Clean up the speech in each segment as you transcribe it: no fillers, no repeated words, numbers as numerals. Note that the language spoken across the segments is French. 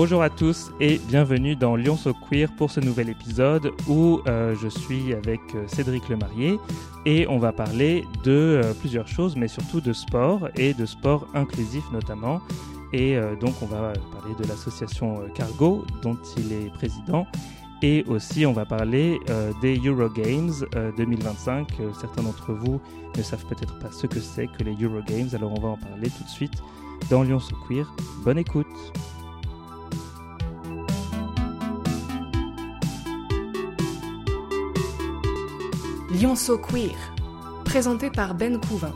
Bonjour à tous et bienvenue dans Lyon So Queer pour ce nouvel épisode où je suis avec Cédric Lemarié et on va parler de plusieurs choses, mais surtout de sport et de sport inclusif notamment. Et donc on va parler de l'association Cargo dont il est président et aussi on va parler des Eurogames 2025. Certains d'entre vous ne savent peut-être pas ce que c'est que les Eurogames, alors on va en parler tout de suite dans Lyon So Queer. Bonne écoute. Lyon So Queer, présenté par Ben Couvin,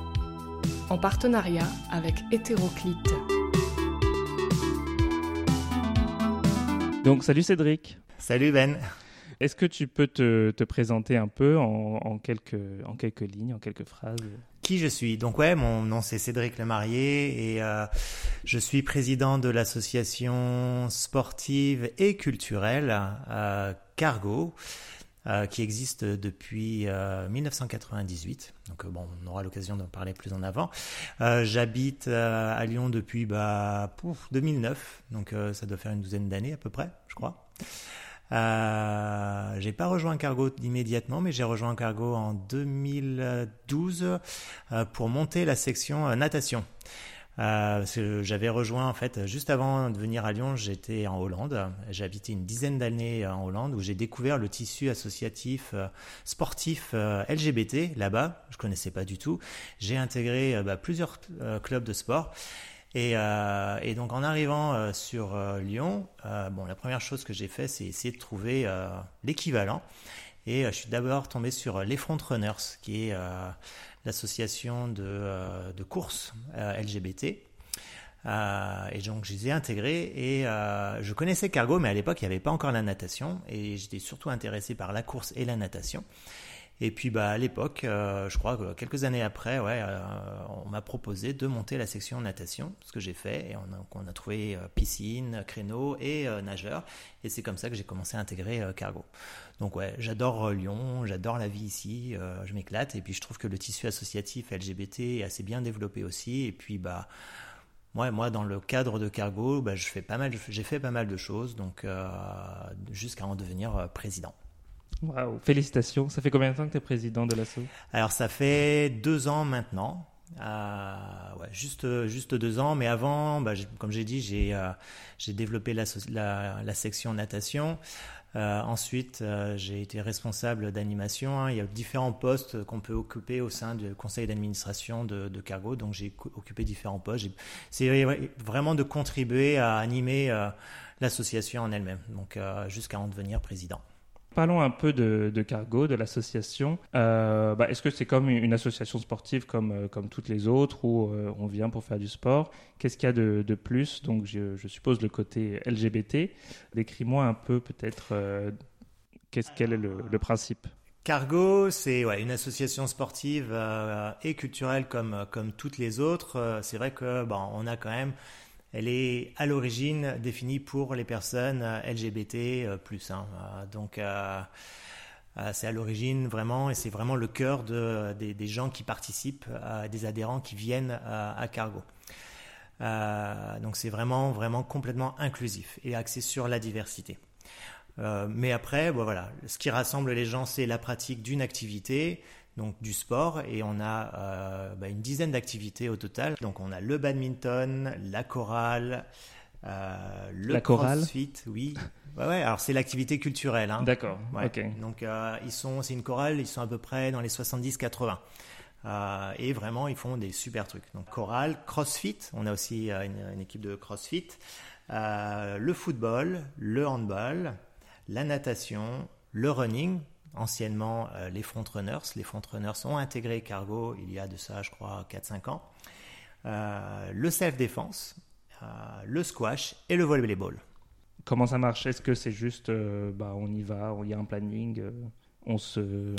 en partenariat avec Hétéroclite. Donc, salut Cédric. Salut Ben. Est-ce que tu peux te présenter un peu en quelques lignes, en quelques phrases ? Qui je suis ? Donc ouais, mon nom c'est Cédric Lemarié et je suis président de l'association sportive et culturelle Cargo, qui existe depuis 1998, donc bon, on aura l'occasion d'en parler plus en avant. J'habite à Lyon depuis 2009, donc ça doit faire une douzaine d'années à peu près, je crois. J'ai pas rejoint Cargo immédiatement, mais j'ai rejoint Cargo en 2012 pour monter la section natation. J'avais rejoint en fait juste avant de venir à Lyon, j'étais en Hollande, j'ai habité une dizaine d'années en Hollande où j'ai découvert le tissu associatif sportif LGBT là-bas, je connaissais pas du tout, j'ai intégré plusieurs clubs de sport et donc en arrivant sur Lyon, la première chose que j'ai fait c'est essayer de trouver l'équivalent et je suis d'abord tombé sur les Front Runners qui est l'association de courses LGBT et donc je les ai intégrés et je connaissais Cargo mais à l'époque il n'y avait pas encore la natation et j'étais surtout intéressé par la course et la natation et puis à l'époque je crois que quelques années après on m'a proposé de monter la section natation, ce que j'ai fait et on a trouvé piscine, créneau et nageur et c'est comme ça que j'ai commencé à intégrer Cargo. Donc ouais, j'adore Lyon, j'adore la vie ici, je m'éclate et puis je trouve que le tissu associatif LGBT est assez bien développé aussi et puis moi dans le cadre de Cargo, j'ai fait pas mal de choses donc jusqu'à en devenir président. Waouh, félicitations. Ça fait combien de temps que tu es président de l'asso ? Alors ça fait 2 ans maintenant. Juste 2 ans, mais avant, comme j'ai dit, j'ai développé la section natation. Ensuite, j'ai été responsable d'animation, hein. Il y a différents postes qu'on peut occuper au sein du conseil d'administration de Cargo, donc j'ai occupé différents postes. C'est vraiment de contribuer à animer l'association en elle-même, donc jusqu'à en devenir président. Parlons un peu de Cargo, de l'association. Est-ce que c'est comme une association sportive comme toutes les autres où on vient pour faire du sport ? Qu'est-ce qu'il y a de plus ? Donc, je suppose le côté LGBT. Décris-moi un peu peut-être quel est le principe ? Cargo, c'est une association sportive et culturelle comme toutes les autres. C'est vrai que on a quand même... Elle est à l'origine définie pour les personnes LGBT+, hein. Donc c'est à l'origine vraiment, et c'est vraiment le cœur des gens qui participent, des adhérents qui viennent à Cargo. Donc c'est vraiment, vraiment complètement inclusif et axé sur la diversité. Mais après, ce qui rassemble les gens, c'est la pratique d'une activité, donc du sport, et on a une dizaine d'activités au total. Donc on a le badminton, la chorale, le crossfit, oui. Alors c'est l'activité culturelle. Hein. D'accord, ouais. Ok. Donc c'est une chorale, ils sont à peu près dans les 70-80. Et vraiment, ils font des super trucs. Donc chorale, crossfit, on a aussi une équipe de crossfit, le football, le handball, la natation, le running... Anciennement, les Front Runners. Les Front Runners ont intégré Cargo il y a de ça, je crois, 4-5 ans. Le self-défense, le squash et le volleyball. Comment ça marche ? Est-ce que c'est juste on y va, il y a un planning, on s'inscrit.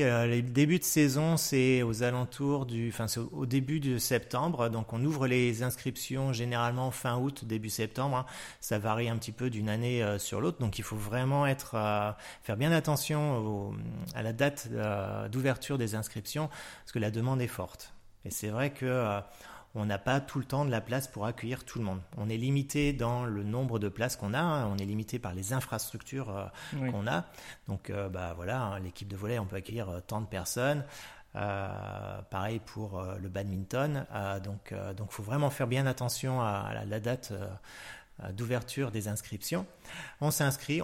Les débuts de saison, c'est c'est au début de septembre. Donc, on ouvre les inscriptions généralement fin août, début septembre. Hein. Ça varie un petit peu d'une année sur l'autre. Donc, il faut vraiment faire bien attention à la date d'ouverture des inscriptions parce que la demande est forte. Et c'est vrai que on n'a pas tout le temps de la place pour accueillir tout le monde. On est limité dans le nombre de places qu'on a, hein, on est limité par les infrastructures oui. qu'on a. Donc voilà, hein, l'équipe de volley, on peut accueillir tant de personnes. Pareil pour le badminton. Donc faut vraiment faire bien attention à la date d'ouverture des inscriptions. On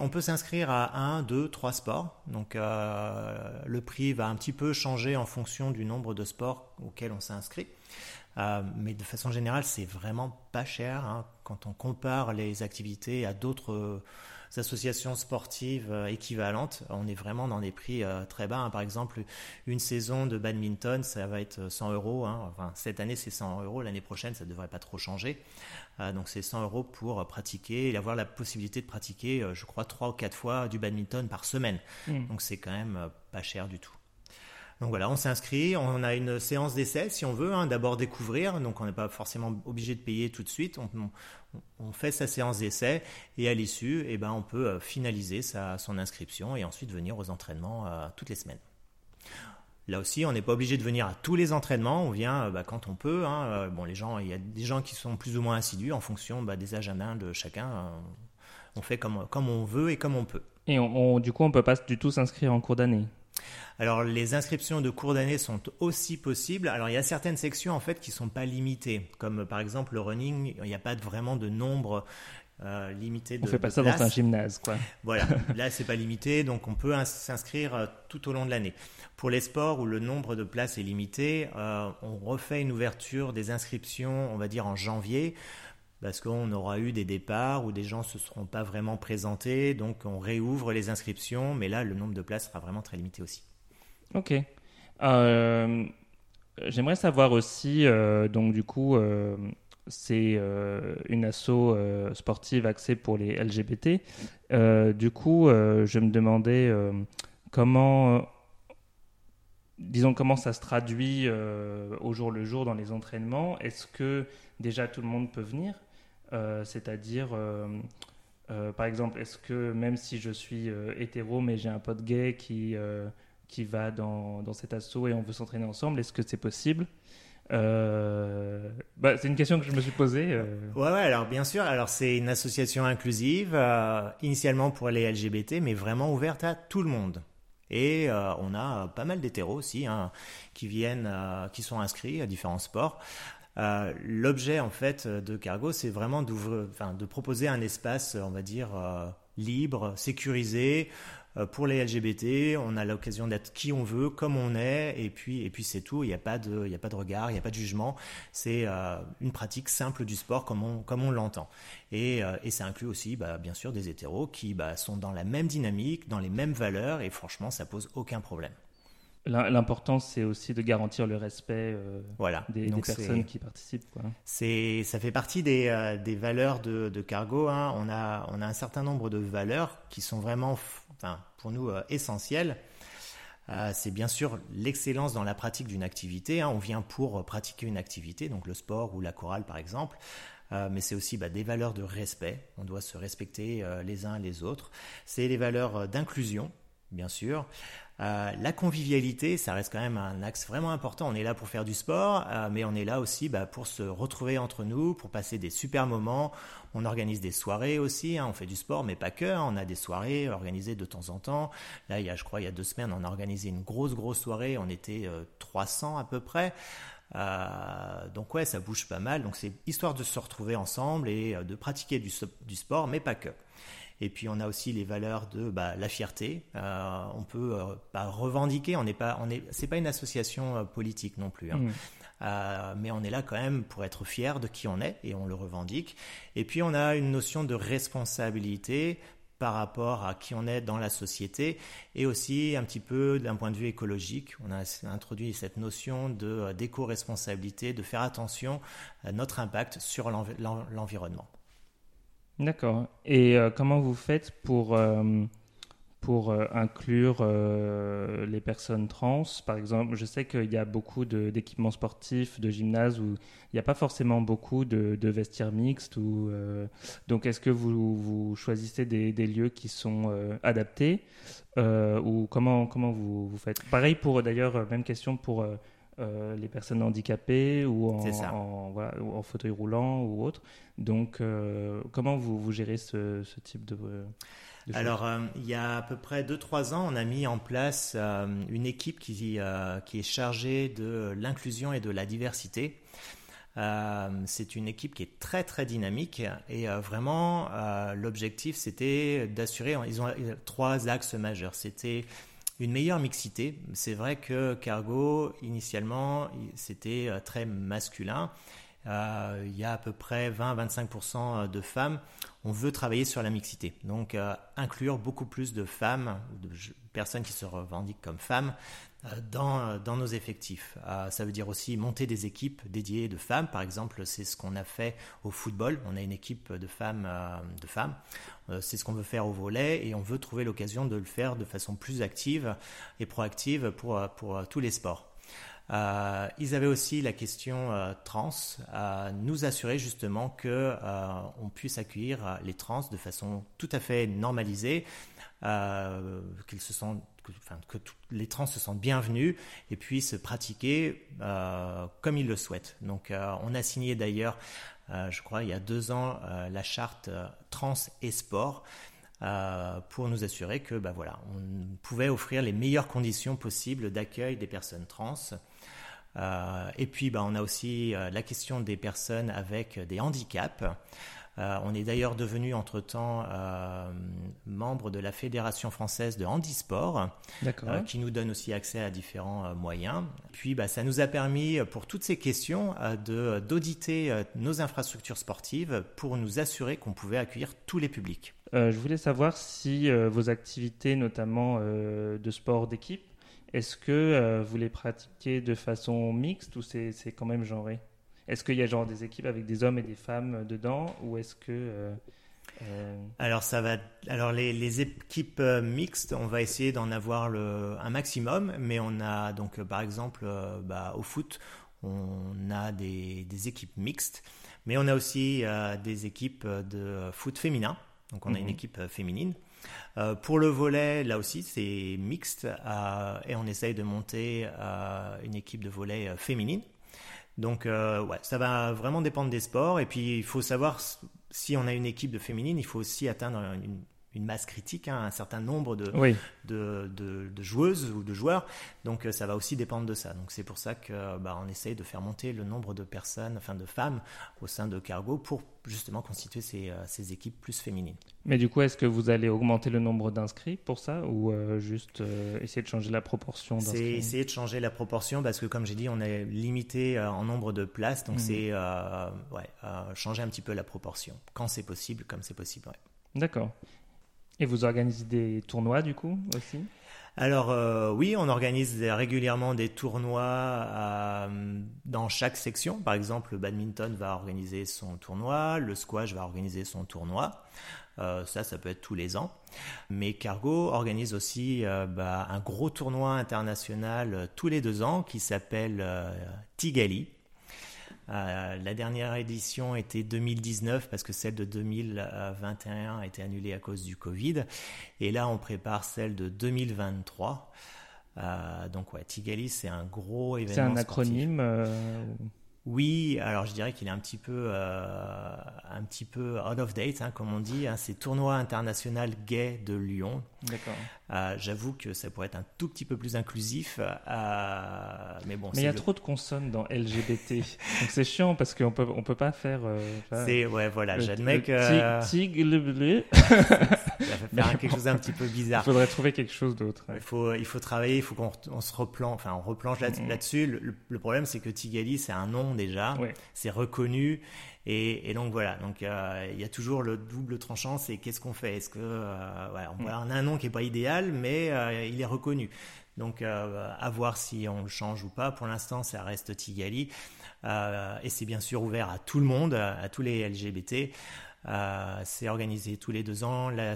peut s'inscrire à 1, 2, 3 sports. Donc le prix va un petit peu changer en fonction du nombre de sports auxquels on s'inscrit. Mais de façon générale, c'est vraiment pas cher, hein, quand on compare les activités à d'autres associations sportives équivalentes. On est vraiment dans des prix très bas, hein. Par exemple, une saison de badminton, ça va être 100 €, hein. Enfin, cette année, c'est 100 €. L'année prochaine, ça ne devrait pas trop changer. Donc, c'est 100 € pour pratiquer et avoir la possibilité de pratiquer, je crois, 3 ou 4 fois du badminton par semaine. Donc, c'est quand même pas cher du tout. Donc voilà, on s'inscrit, on a une séance d'essai si on veut, hein, d'abord découvrir, donc on n'est pas forcément obligé de payer tout de suite, on fait sa séance d'essai et à l'issue, eh ben, on peut finaliser son inscription et ensuite venir aux entraînements toutes les semaines. Là aussi, on n'est pas obligé de venir à tous les entraînements, on vient quand on peut, hein. Bon, il y a des gens qui sont plus ou moins assidus en fonction des agendas de chacun, on fait comme on veut et comme on peut. Et du coup, on ne peut pas du tout s'inscrire en cours d'année? Alors, les inscriptions de cours d'année sont aussi possibles. Alors, il y a certaines sections en fait qui ne sont pas limitées, comme par exemple le running, il n'y a pas vraiment de nombre limité de places. On ne fait pas ça dans un gymnase, quoi. Voilà, là, ce n'est pas limité, donc on peut s'inscrire tout au long de l'année. Pour les sports où le nombre de places est limité, on refait une ouverture des inscriptions, on va dire en janvier, parce qu'on aura eu des départs où des gens ne se seront pas vraiment présentés, donc on réouvre les inscriptions, mais là, le nombre de places sera vraiment très limité aussi. Ok. J'aimerais savoir aussi, donc du coup, c'est une asso sportive axée pour les LGBT. Du coup, je me demandais comment ça se traduit au jour le jour dans les entraînements. Est-ce que déjà tout le monde peut venir ? C'est-à-dire, par exemple, est-ce que même si je suis hétéro, mais j'ai un pote gay qui va dans cet assaut et on veut s'entraîner ensemble, est-ce que c'est possible ? C'est une question que je me suis posée. Ouais, alors bien sûr. Alors c'est une association inclusive, initialement pour les LGBT, mais vraiment ouverte à tout le monde. Et on a pas mal d'hétéros aussi, hein, qui sont inscrits à différents sports. L'objet en fait de Cargo, c'est vraiment de proposer un espace, on va dire, libre, sécurisé pour les LGBT. On a l'occasion d'être qui on veut, comme on est, et puis c'est tout. Il n'y a pas de regard, il n'y a pas de jugement. C'est une pratique simple du sport comme on l'entend. Et ça inclut aussi, bien sûr, des hétéros qui sont dans la même dynamique, dans les mêmes valeurs, et franchement, ça pose aucun problème. L'important, c'est aussi de garantir le respect des personnes qui participent, quoi. Ça fait partie des valeurs de Cargo, hein. On a un certain nombre de valeurs qui sont vraiment, pour nous, essentielles. C'est bien sûr l'excellence dans la pratique d'une activité, hein. On vient pour pratiquer une activité, donc le sport ou la chorale, par exemple. Mais c'est aussi des valeurs de respect. On doit se respecter les uns les autres. C'est les valeurs d'inclusion, bien sûr. La convivialité, ça reste quand même un axe vraiment important. On est là pour faire du sport, mais on est là aussi pour se retrouver entre nous, pour passer des super moments. On organise des soirées aussi, hein. On fait du sport, mais pas que, hein. On a des soirées organisées de temps en temps. Là, il y a 2 semaines, on a organisé une grosse soirée. On était 300 à peu près. Donc ouais, ça bouge pas mal. Donc c'est histoire de se retrouver ensemble et de pratiquer du sport, mais pas que. Et puis, on a aussi les valeurs de la fierté. On peut revendiquer. C'est pas une association politique non plus, hein. Mais on est là quand même pour être fier de qui on est et on le revendique. Et puis, on a une notion de responsabilité par rapport à qui on est dans la société et aussi un petit peu d'un point de vue écologique. On a introduit cette notion d'éco-responsabilité, de faire attention à notre impact sur l'environnement. D'accord. Et comment vous faites pour inclure les personnes trans ? Par exemple, je sais qu'il y a beaucoup d'équipements sportifs, de gymnases où il n'y a pas forcément beaucoup de vestiaires mixtes. Donc, est-ce que vous choisissez des lieux qui sont adaptés ou comment vous faites ? Pareil, pour d'ailleurs, même question pour les personnes handicapées ou en fauteuil roulant ou autre. Donc, comment vous gérez ce type de choses ? Alors, il y a à peu près 2-3 ans, on a mis en place une équipe qui est chargée de l'inclusion et de la diversité. C'est une équipe qui est très très dynamique et vraiment l'objectif c'était d'assurer, ils ont 3 axes majeurs, c'était une meilleure mixité. C'est vrai que Cargo initialement c'était très masculin, il y a à peu près 20-25% de femmes. On veut travailler sur la mixité, donc inclure beaucoup plus de femmes, de personnes qui se revendiquent comme femmes dans nos effectifs. Ça veut dire aussi monter des équipes dédiées de femmes. Par exemple, c'est ce qu'on a fait au football. On a une équipe de femmes. C'est ce qu'on veut faire au volley et on veut trouver l'occasion de le faire de façon plus active et proactive pour tous les sports. Ils avaient aussi la question trans, nous assurer justement que on puisse accueillir les trans de façon tout à fait normalisée, que tous les trans se sentent bienvenus et puissent pratiquer comme ils le souhaitent. Donc, on a signé d'ailleurs, je crois, il y a 2 ans, la charte trans et sport. Pour nous assurer que on pouvait offrir les meilleures conditions possibles d'accueil des personnes trans. Et puis on a aussi la question des personnes avec des handicaps. On est d'ailleurs devenu entre-temps membre de la Fédération française de handisport, qui nous donne aussi accès à différents moyens. Puis ça nous a permis pour toutes ces questions d'auditer nos infrastructures sportives pour nous assurer qu'on pouvait accueillir tous les publics. Je voulais savoir si vos activités, notamment de sport d'équipe, est-ce que vous les pratiquez de façon mixte ou c'est quand même genré ? Est-ce qu'il y a genre des équipes avec des hommes et des femmes dedans ou est-ce que... Alors, les équipes mixtes, on va essayer d'en avoir un maximum, mais on a donc par exemple au foot, on a des équipes mixtes, mais on a aussi des équipes de foot féminin. Donc, on a une équipe féminine. Pour le volley, là aussi, c'est mixte et on essaye de monter une équipe de volley féminine. Donc, ça va vraiment dépendre des sports. Et puis, il faut savoir si on a une équipe de féminine, il faut aussi atteindre une masse critique, un certain nombre de joueuses ou de joueurs. Donc, ça va aussi dépendre de ça. Donc, c'est pour ça que on essaye de faire monter le nombre de personnes, enfin de femmes, au sein de Cargo pour justement constituer ces équipes plus féminines. Mais du coup, est-ce que vous allez augmenter le nombre d'inscrits pour ça ou juste essayer de changer la proportion d'inscrits ? C'est essayer de changer la proportion parce que, comme j'ai dit, on est limité en nombre de places. Donc, c'est changer un petit peu la proportion quand c'est possible, comme c'est possible. Ouais. D'accord. Et vous organisez des tournois du coup aussi ? Alors oui, on organise régulièrement des tournois dans chaque section. Par exemple, le badminton va organiser son tournoi, le squash va organiser son tournoi. Ça peut être tous les ans. Mais Cargo organise aussi un gros tournoi international tous les 2 ans qui s'appelle Tigaly. La dernière édition était 2019 parce que celle de 2021 a été annulée à cause du Covid. Et là, on prépare celle de 2023. Tigaly, c'est un gros événement sportif. C'est un acronyme Oui, alors je dirais qu'il est un petit peu out of date, comme on dit. C'est Tournoi international gay de Lyon. D'accord. J'avoue que ça pourrait être un tout petit peu plus inclusif. Mais il y a trop de consonnes dans LGBT. Donc c'est chiant parce qu'on peut pas faire. C'est ouais, voilà, j'admets que. Tig. Ça fait faire quelque chose d'un petit peu bizarre. Il faudrait trouver quelque chose d'autre. Ouais. Il faut travailler, il faut qu'on se replonge. Enfin, on replonge là-dessus. Le problème, c'est que Tigaly, c'est un nom déjà, c'est reconnu. Et donc voilà, il y a toujours le double tranchant, c'est qu'est-ce qu'on fait ? Est-ce que on a un nom qui n'est pas idéal, mais il est reconnu. Donc à voir si on le change ou pas. Pour l'instant, ça reste Tigaly et c'est bien sûr ouvert à tout le monde, à tous les LGBT. C'est organisé tous les 2 ans. La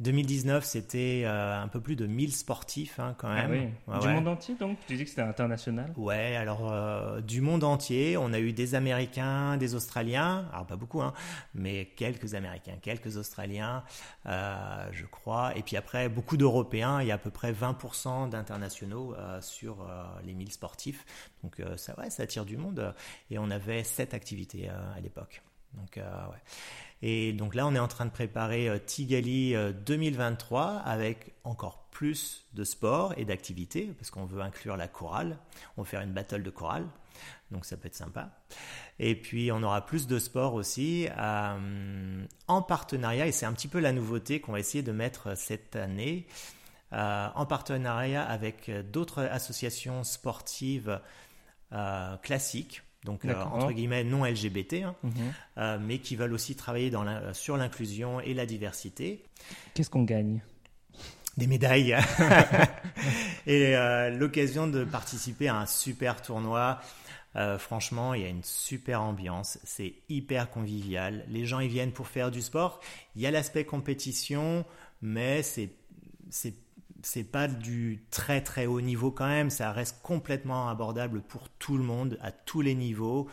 2019, c'était un peu plus de 1000 sportifs hein, quand même. Ah oui. Ah, du monde entier donc? Tu dis que c'était international? Ouais, alors du monde entier, on a eu des Américains, des Australiens, alors pas beaucoup, hein, mais quelques Américains, quelques Australiens, je crois. Et puis après, beaucoup d'Européens, il y a à peu près 20% d'internationaux sur les 1000 sportifs. Donc ça, ouais, ça attire du monde. Et on avait 7 activités à l'époque. Donc, ouais. Et donc là, on est en train de préparer Tigaly 2023 avec encore plus de sport et d'activités parce qu'on veut inclure la chorale. On va faire une battle de chorale, donc ça peut être sympa. Et puis, on aura plus de sport aussi en partenariat. Et c'est un petit peu la nouveauté qu'on va essayer de mettre cette année en partenariat avec d'autres associations sportives classiques. Donc entre guillemets non LGBT, hein, mais qui veulent aussi travailler sur l'inclusion et la diversité. Qu'est-ce qu'on gagne ? Des médailles et l'occasion de participer à un super tournoi. Franchement, il y a une super ambiance, c'est hyper convivial. Les gens ils viennent pour faire du sport. Il y a l'aspect compétition, mais c'est pas du très très haut niveau quand même, ça reste complètement abordable pour tout le monde, à tous les niveaux.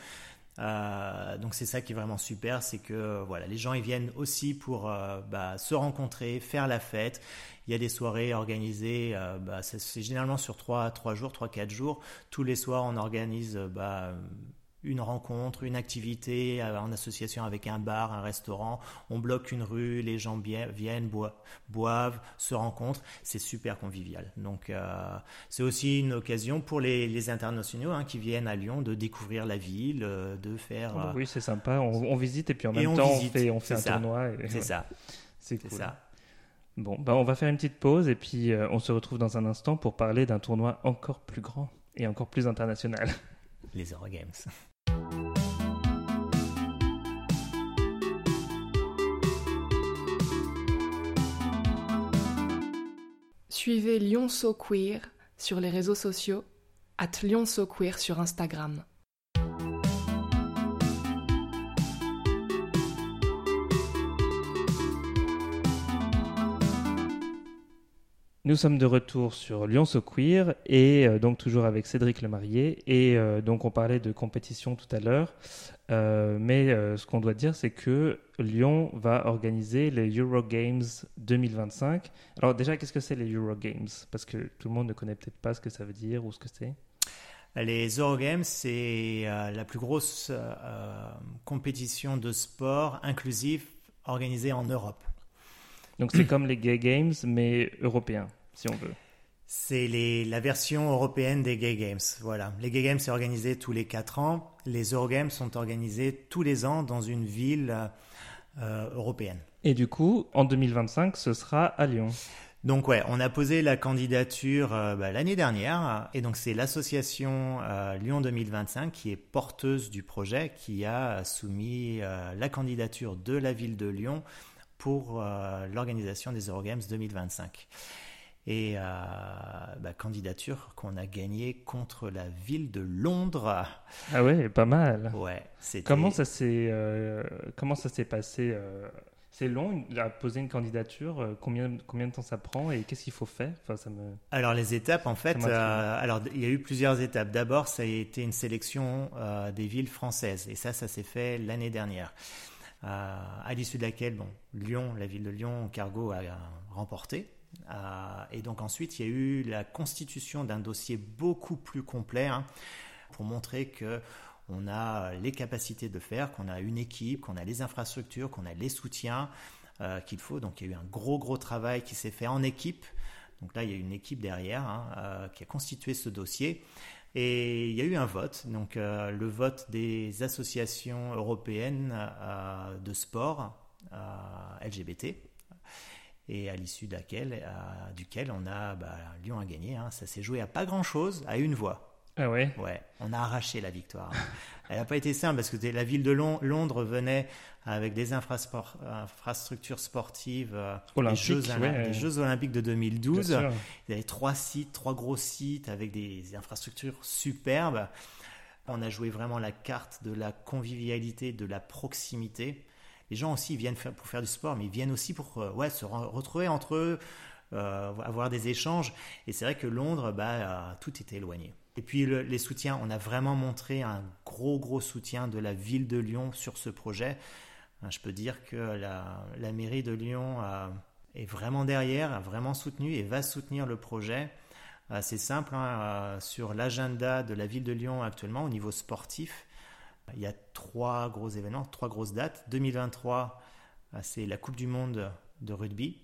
Donc c'est ça qui est vraiment super, c'est que voilà, les gens ils viennent aussi pour se rencontrer, faire la fête. Il y a des soirées organisées, c'est généralement sur 3-4 jours. Tous les soirs on organise une rencontre, une activité en association avec un bar, un restaurant. On bloque une rue, les gens viennent, boivent, se rencontrent. C'est super convivial. Donc, c'est aussi une occasion pour les internationaux hein, qui viennent à Lyon de découvrir la ville, de faire... Oui, c'est sympa. On visite et puis en même temps, on fait un tournoi. Et... C'est ça. C'est cool. C'est ça. Bon, on va faire une petite pause et puis on se retrouve dans un instant pour parler d'un tournoi encore plus grand et encore plus international. Les Eurogames. Suivez Lyon So Queer sur les réseaux sociaux, @LyonSoQueer sur Instagram. Nous sommes de retour sur Lyon So Queer et donc toujours avec Cédric Lemarié et donc on parlait de compétition tout à l'heure mais ce qu'on doit dire c'est que Lyon va organiser les Eurogames 2025. Alors déjà qu'est-ce que c'est les Eurogames? Parce que tout le monde ne connaît peut-être pas ce que ça veut dire ou ce que c'est. Les Eurogames, c'est la plus grosse compétition de sport inclusif organisée en Europe. Donc c'est comme les Gay Games mais européens. Si on veut. C'est la version européenne des Gay Games. Voilà. Les Gay Games, c'est organisé tous les 4 ans. Les Eurogames sont organisés tous les ans dans une ville européenne. Et du coup, en 2025, ce sera à Lyon. Donc ouais, on a posé la candidature l'année dernière. Et donc c'est l'association Lyon 2025 qui est porteuse du projet, qui a soumis la candidature de la ville de Lyon pour l'organisation des Eurogames 2025. Et candidature qu'on a gagnée contre la ville de Londres. Ah ouais, pas mal. Ouais, c'était... Comment ça s'est passé C'est long à poser une candidature. Combien de temps ça prend et qu'est-ce qu'il faut faire Alors les étapes en fait. Alors il y a eu plusieurs étapes. D'abord, ça a été une sélection des villes françaises et ça s'est fait l'année dernière. À l'issue de laquelle Lyon, la ville de Lyon, Cargo a remporté. Et donc ensuite, il y a eu la constitution d'un dossier beaucoup plus complet hein, pour montrer qu'on a les capacités de faire, qu'on a une équipe, qu'on a les infrastructures, qu'on a les soutiens qu'il faut. Donc il y a eu un gros travail qui s'est fait en équipe. Donc là, il y a une équipe derrière hein, qui a constitué ce dossier. Et il y a eu un vote, donc le vote des associations européennes de sport LGBT, et à l'issue de duquel on a Lyon a gagné. Hein. Ça s'est joué à pas grand-chose, à une voix. Ah ouais. Ouais, on a arraché la victoire. Elle n'a pas été simple parce que la ville de Londres venait avec des infrastructures sportives, les Jeux Olympiques de 2012. Il y avait 3 gros sites avec des infrastructures superbes. On a joué vraiment la carte de la convivialité, de la proximité. les gens aussi viennent pour faire du sport, mais ils viennent aussi pour se retrouver entre eux, avoir des échanges. Et c'est vrai que Londres, tout était éloigné. Et puis les soutiens, on a vraiment montré un gros soutien de la ville de Lyon sur ce projet. Je peux dire que la mairie de Lyon est vraiment derrière, a vraiment soutenu et va soutenir le projet. C'est simple, sur l'agenda de la ville de Lyon actuellement, au niveau sportif, il y a 3 gros événements, 3 grosses dates. 2023, c'est la Coupe du Monde de rugby.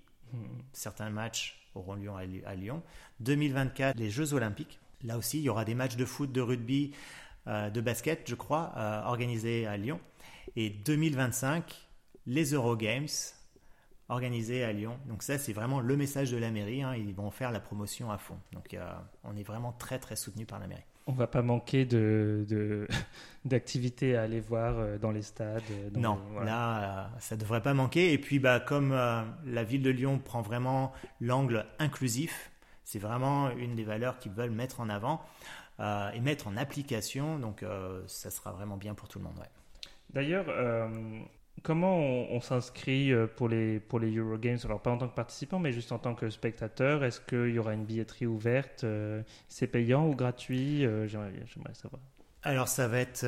Certains matchs auront lieu à Lyon. 2024, les Jeux Olympiques. Là aussi, il y aura des matchs de foot, de rugby, de basket, je crois, organisés à Lyon. Et 2025, les Eurogames, organisés à Lyon. Donc ça, c'est vraiment le message de la mairie. Ils vont faire la promotion à fond. Donc on est vraiment très soutenu par la mairie. On ne va pas manquer d'activités à aller voir dans les stades. Là, ça ne devrait pas manquer. Et puis, comme la ville de Lyon prend vraiment l'angle inclusif, c'est vraiment une des valeurs qu'ils veulent mettre en avant et mettre en application. Donc, ça sera vraiment bien pour tout le monde. Ouais. D'ailleurs, comment on s'inscrit pour les Eurogames? Alors, pas en tant que participant, mais juste en tant que spectateur. Est-ce qu'il y aura une billetterie ouverte? C'est payant ou gratuit? J'aimerais savoir. Alors, ça va être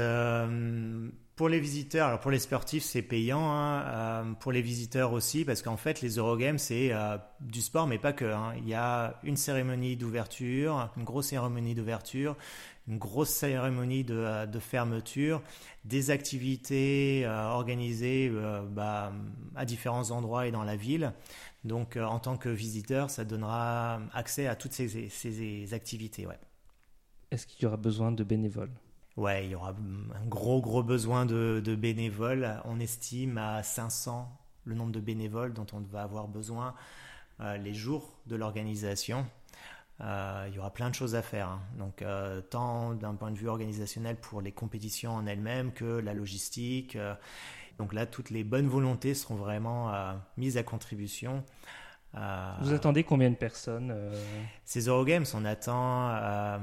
pour les visiteurs. Alors, pour les sportifs, c'est payant. Pour les visiteurs aussi, parce qu'en fait, les Eurogames, c'est du sport, mais pas que. Il y a une cérémonie d'ouverture, une grosse cérémonie d'ouverture, une grosse cérémonie de fermeture, des activités organisées à différents endroits et dans la ville. Donc, en tant que visiteur, ça donnera accès à toutes ces activités. Ouais. Est-ce qu'il y aura besoin de bénévoles? Ouais, il y aura un gros besoin de bénévoles. On estime à 500 le nombre de bénévoles dont on va avoir besoin les jours de l'organisation. Il y aura plein de choses à faire. Donc, tant d'un point de vue organisationnel pour les compétitions en elles-mêmes que la logistique. Donc là, toutes les bonnes volontés seront vraiment mises à contribution. Vous attendez combien de personnes Ces Eurogames, on attend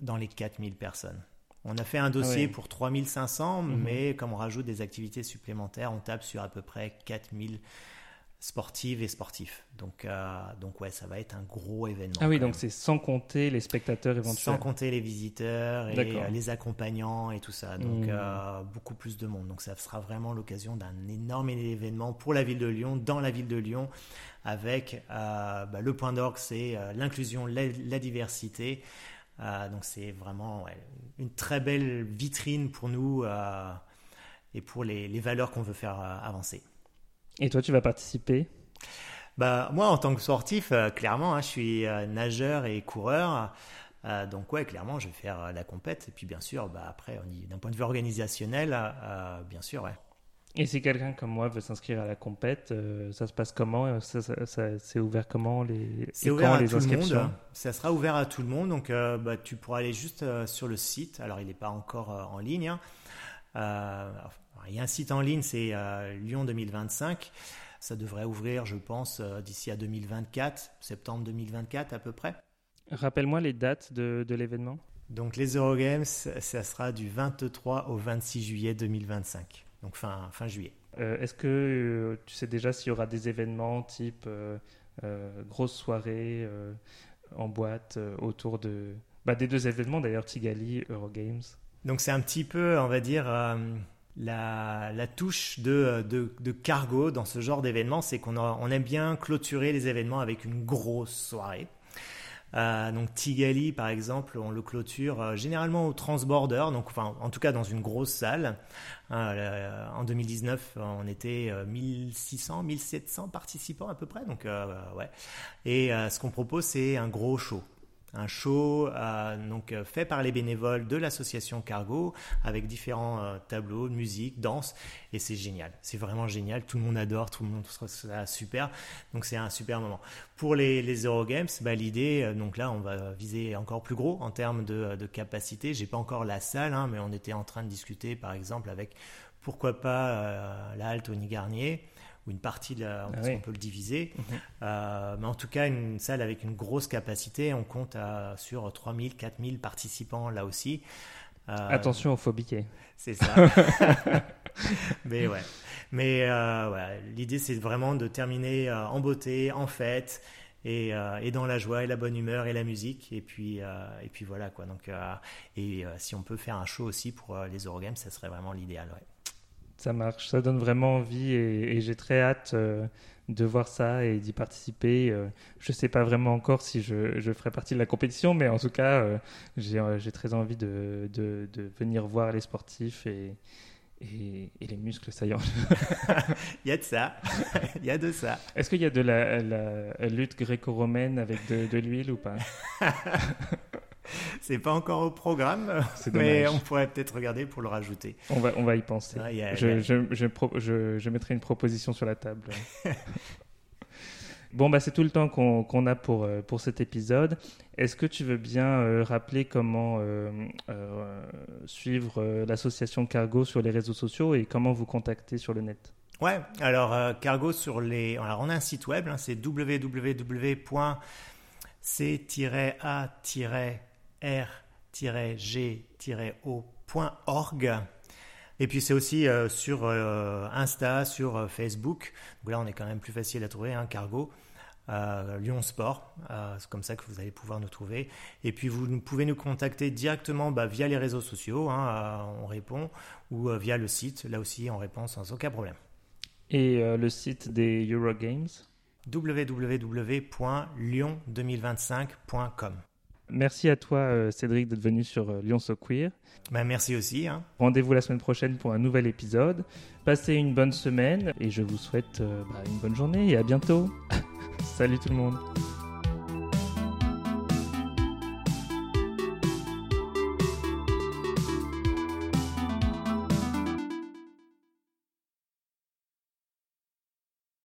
dans les 4000 personnes. On a fait un dossier pour 3500, mais comme on rajoute des activités supplémentaires, on tape sur à peu près 4000 sportives et sportifs. Donc ça va être un gros événement. Ah oui, donc c'est sans compter les spectateurs éventuels. Sans compter les visiteurs et les accompagnants et tout ça. Donc beaucoup plus de monde. Donc ça sera vraiment l'occasion d'un énorme événement pour la ville de Lyon, dans la ville de Lyon, avec le point d'orgue, c'est l'inclusion, la diversité. Donc c'est vraiment une très belle vitrine pour nous et pour les valeurs qu'on veut faire avancer. Et toi, tu vas participer? Moi, en tant que sportif, clairement, je suis nageur et coureur. Donc clairement, je vais faire la compète. Et puis bien sûr, après, d'un point de vue organisationnel, bien sûr, ouais. Et si quelqu'un comme moi veut s'inscrire à la compète, ça se passe comment? C'est ouvert comment les inscriptions? Ça sera ouvert à tout le monde. Donc, tu pourras aller juste sur le site. Alors, il n'est pas encore en ligne. Il y a un site en ligne, c'est Lyon 2025. Ça devrait ouvrir, je pense, d'ici à 2024, septembre 2024 à peu près. Rappelle-moi les dates de l'événement. Donc, les Eurogames, ça sera du 23 au 26 juillet 2025. Donc fin juillet. Est-ce que tu sais déjà s'il y aura des événements type grosse soirée en boîte autour de des deux événements d'ailleurs, Tigaly, Eurogames? Donc c'est un petit peu, on va dire, la touche de Cargo dans ce genre d'événement, c'est qu'on aime bien clôturer les événements avec une grosse soirée. Donc Tigaly par exemple, on le clôture généralement au transborder, en tout cas dans une grosse salle. En 2019, on était 1600, 1700 participants à peu près. Donc ouais. Et ce qu'on propose, c'est un gros show. Un show fait par les bénévoles de l'association Cargo avec différents tableaux, musique, danse, et c'est génial, c'est vraiment génial, tout le monde adore, tout le monde trouve ça super, donc c'est un super moment. Pour les Eurogames, l'idée, donc là on va viser encore plus gros en termes de capacité. J'ai pas encore la salle, mais on était en train de discuter par exemple avec, pourquoi pas la Halle Tony Garnier, ou une partie de on peut le diviser. Mais en tout cas, une salle avec une grosse capacité. On compte sur 3000, 4000 participants là aussi. Attention aux faux billets. C'est ça. Mais ouais. Mais voilà, l'idée, c'est vraiment de terminer en beauté, en fête, et dans la joie et la bonne humeur et la musique. Et puis voilà, quoi. Donc, si on peut faire un show aussi pour les Eurogames, ça serait vraiment l'idéal, ouais. Ça marche, ça donne vraiment envie et j'ai très hâte de voir ça et d'y participer. Je ne sais pas vraiment encore si je ferai partie de la compétition, mais en tout cas, j'ai très envie de venir voir les sportifs et les muscles saillants. Il y a de ça, il y a de ça. Est-ce qu'il y a de la lutte gréco-romaine avec de l'huile ou pas? C'est pas encore au programme, mais on pourrait peut-être regarder pour le rajouter. On va y penser. Ah, je mettrai une proposition sur la table. Bon, bah, c'est tout le temps qu'on a pour cet épisode. Est-ce que tu veux bien rappeler comment suivre l'association Cargo sur les réseaux sociaux et comment vous contacter sur le net ? Ouais, alors Cargo alors, on a un site web, hein, c'est www.c-a-r-g-o.org. Et puis c'est aussi sur Insta, sur Facebook. Donc là on est quand même plus facile à trouver, hein, Cargo Lyon Sport, c'est comme ça que vous allez pouvoir nous trouver. Et puis vous pouvez nous contacter directement via les réseaux sociaux, hein, on répond, ou via le site, là aussi on répond sans aucun problème. Et le site des Eurogames, www.lyon2025.com. Merci à toi, Cédric, d'être venu sur Lyon So Queer. Ben, merci aussi. Hein. Rendez-vous la semaine prochaine pour un nouvel épisode. Passez une bonne semaine et je vous souhaite une bonne journée et à bientôt. Salut tout le monde.